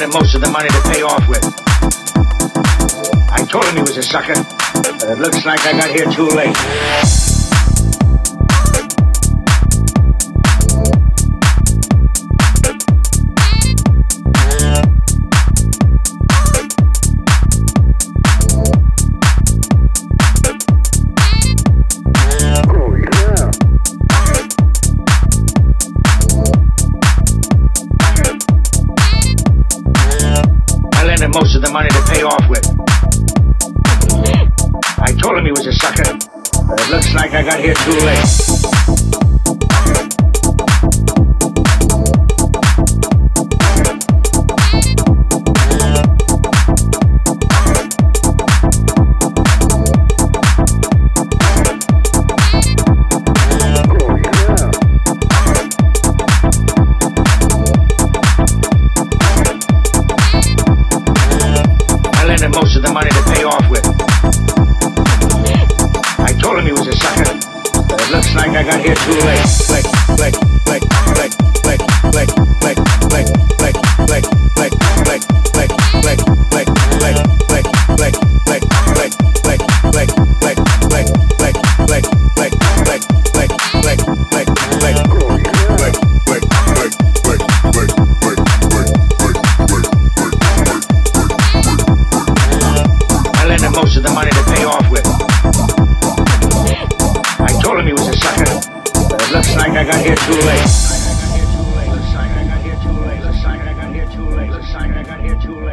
handed most of the money to pay off with. I told him he was a sucker, but it looks like I got here too late. Most of the money to pay off with. I told him he was a sucker, but it looks like I got here too late. Most of the money to pay off with. I told him he was a sucker, but it looks like I got here too late.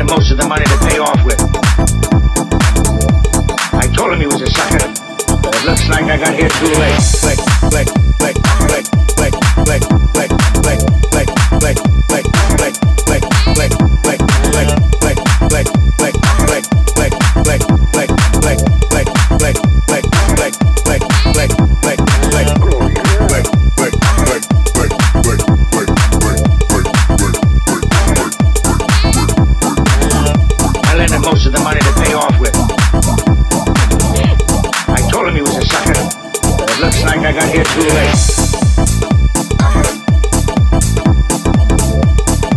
Most of the money to pay off with. I told him he was a sucker, but it looks like I got here too late. Most of the money to pay off with. I told him he was a sucker, but it looks like I got here too late.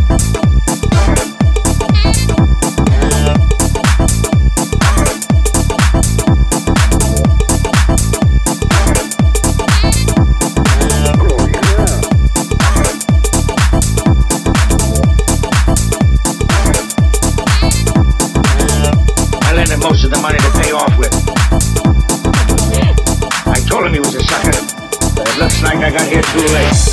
Most of the money to pay off with. I told him he was a sucker, but it looks like I got here too late. Most of the money to pay off with. I told him he was a sucker, but it looks like I got here too late.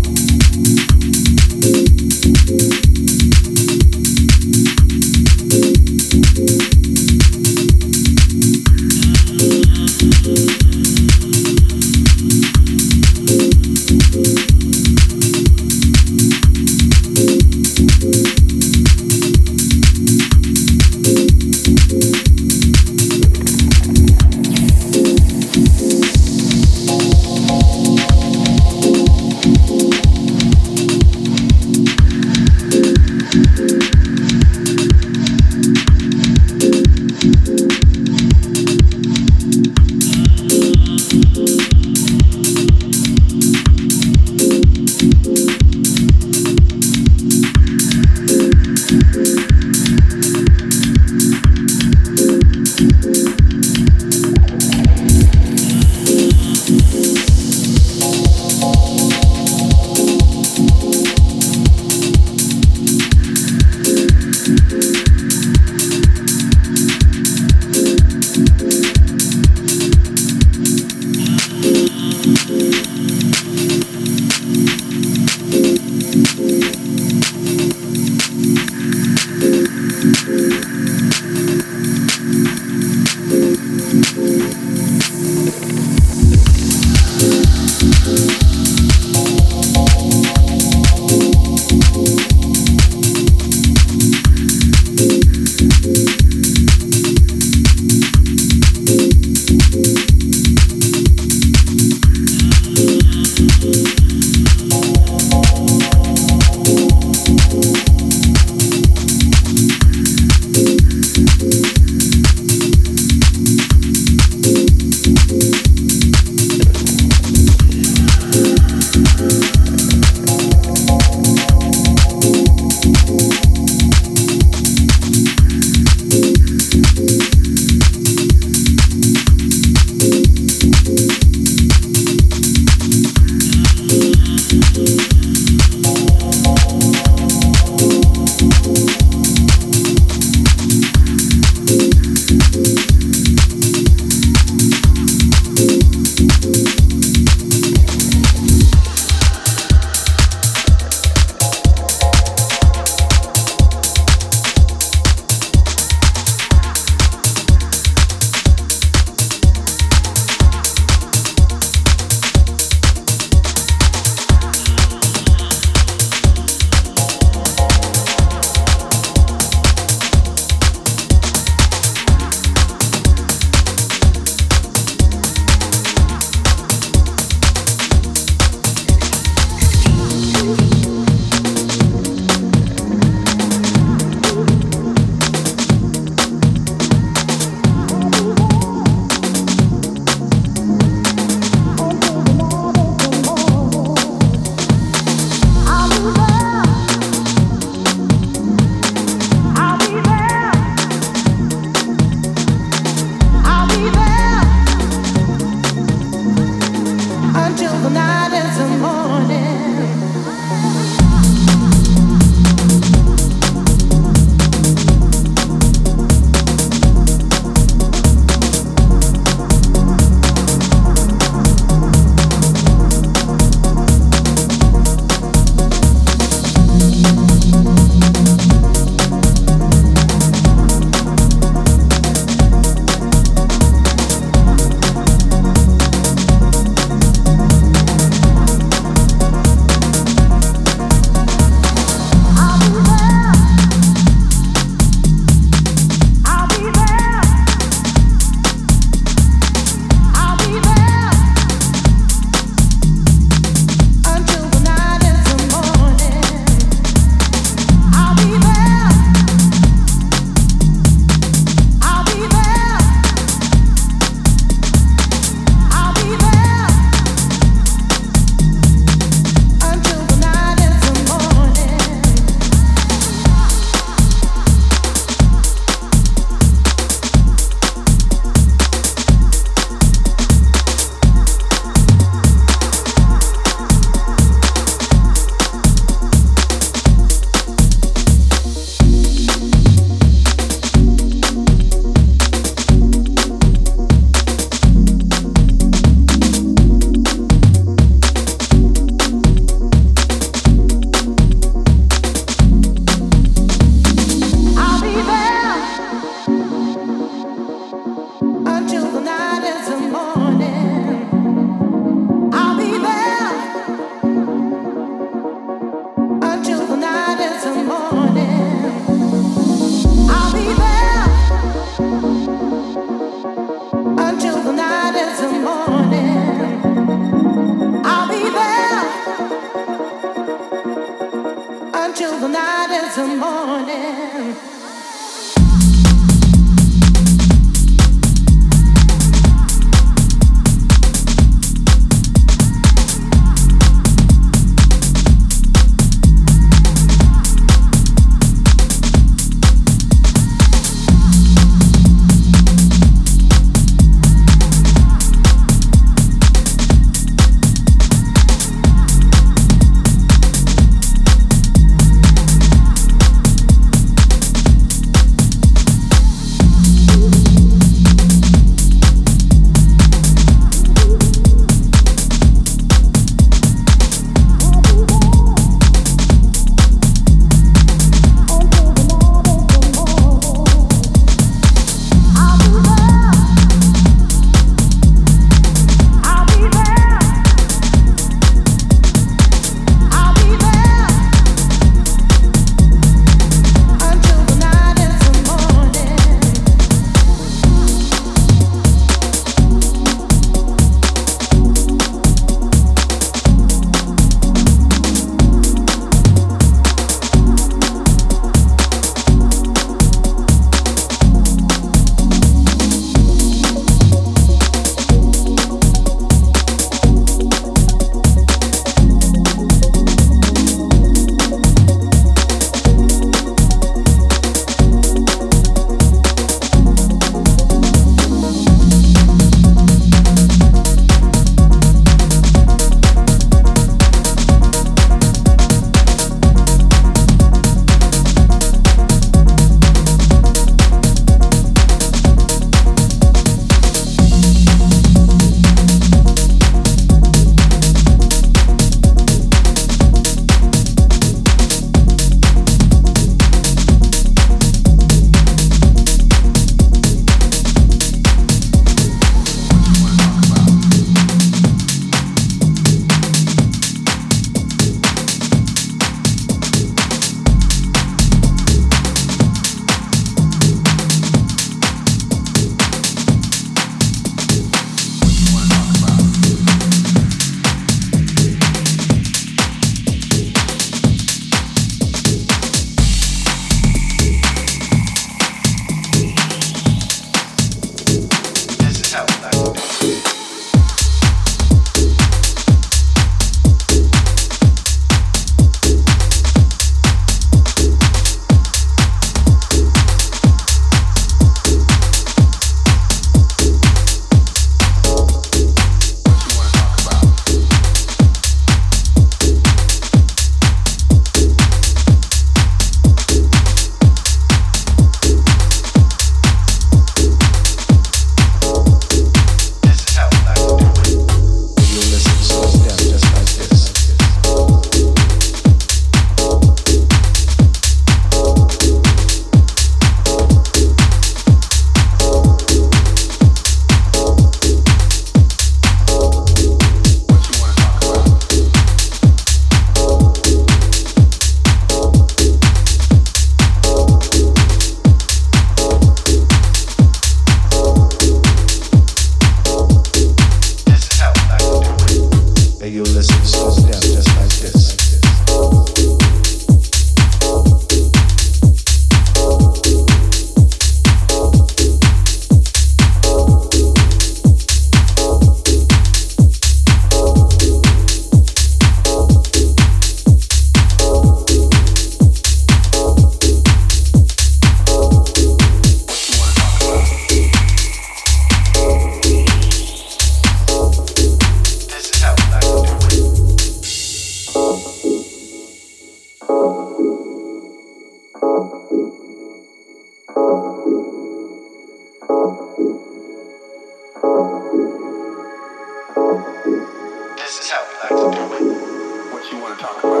talk about.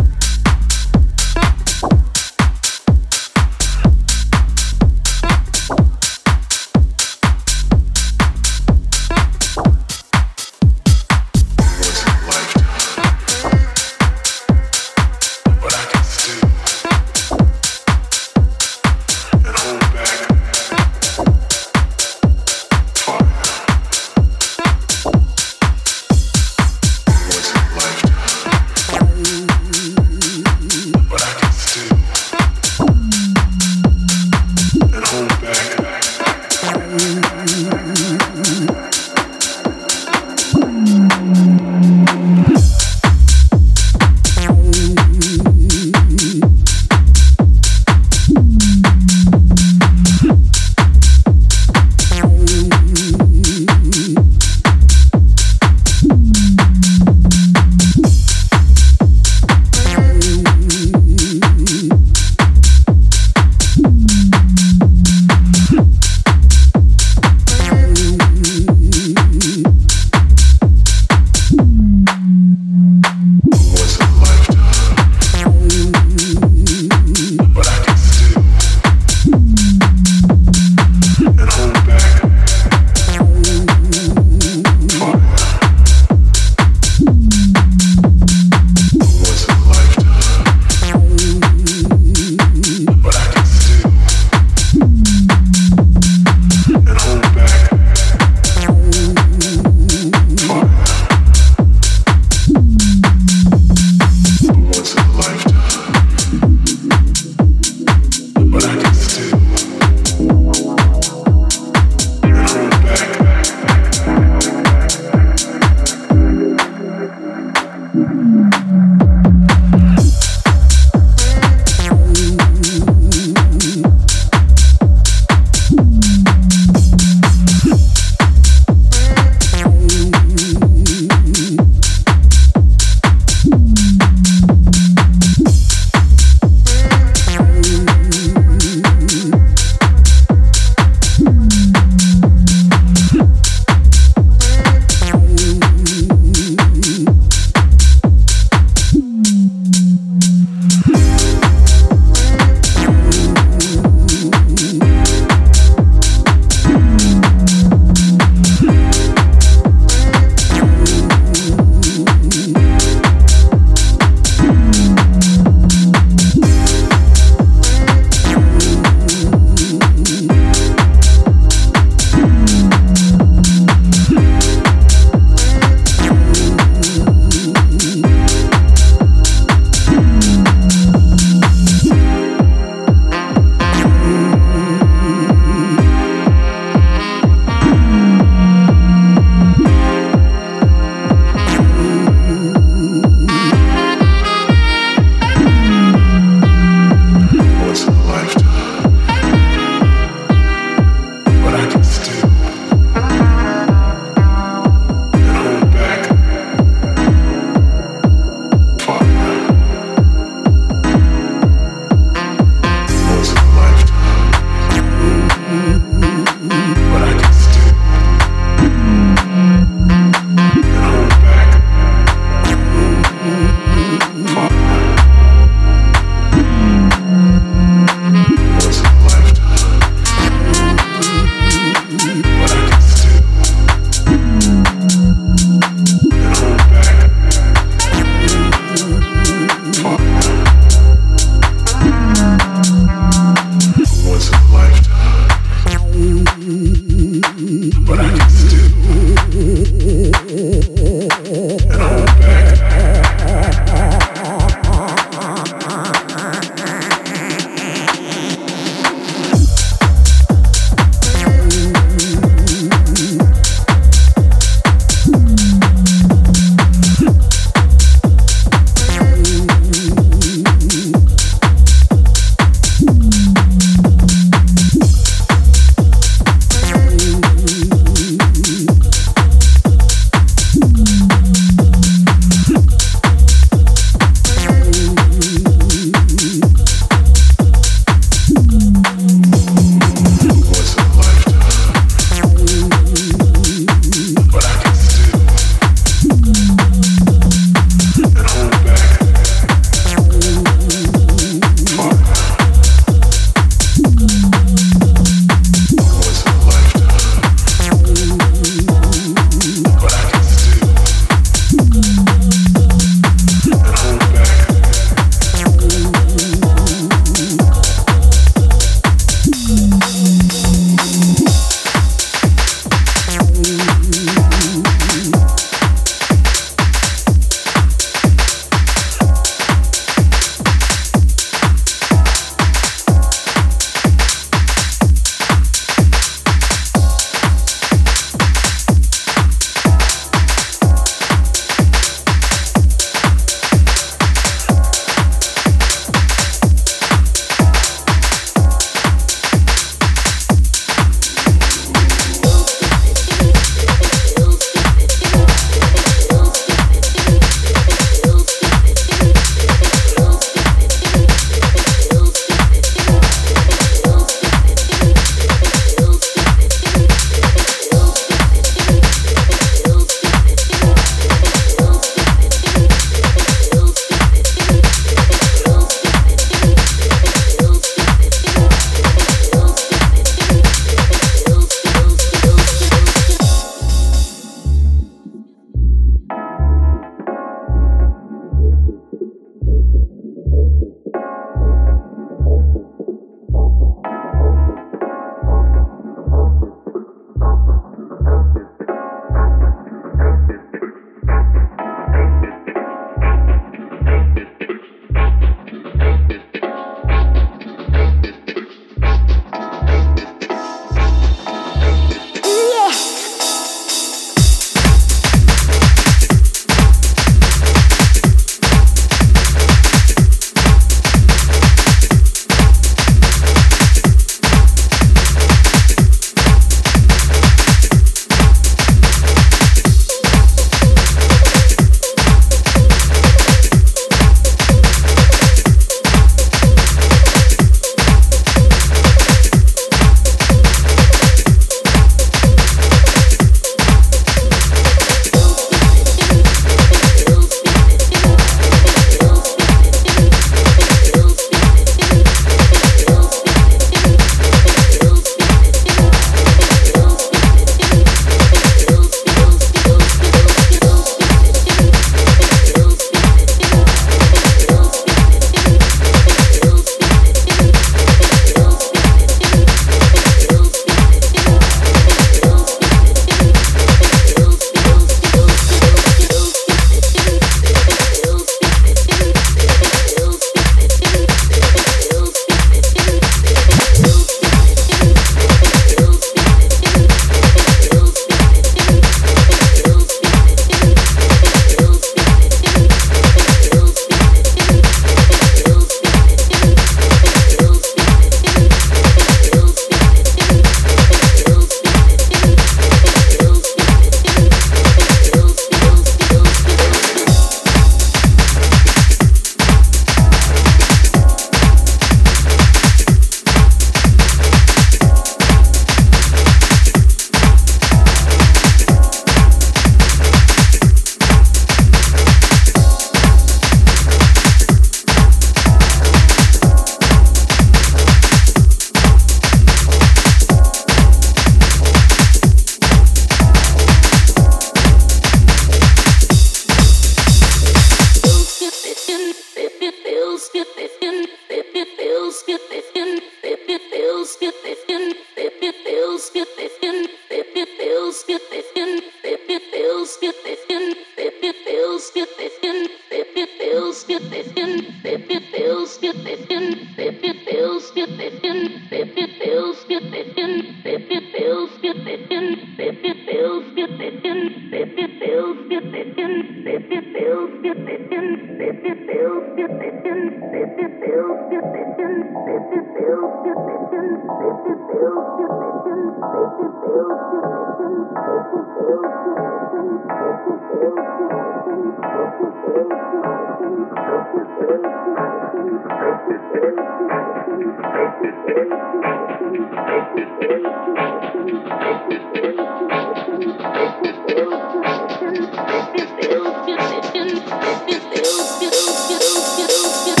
Bill,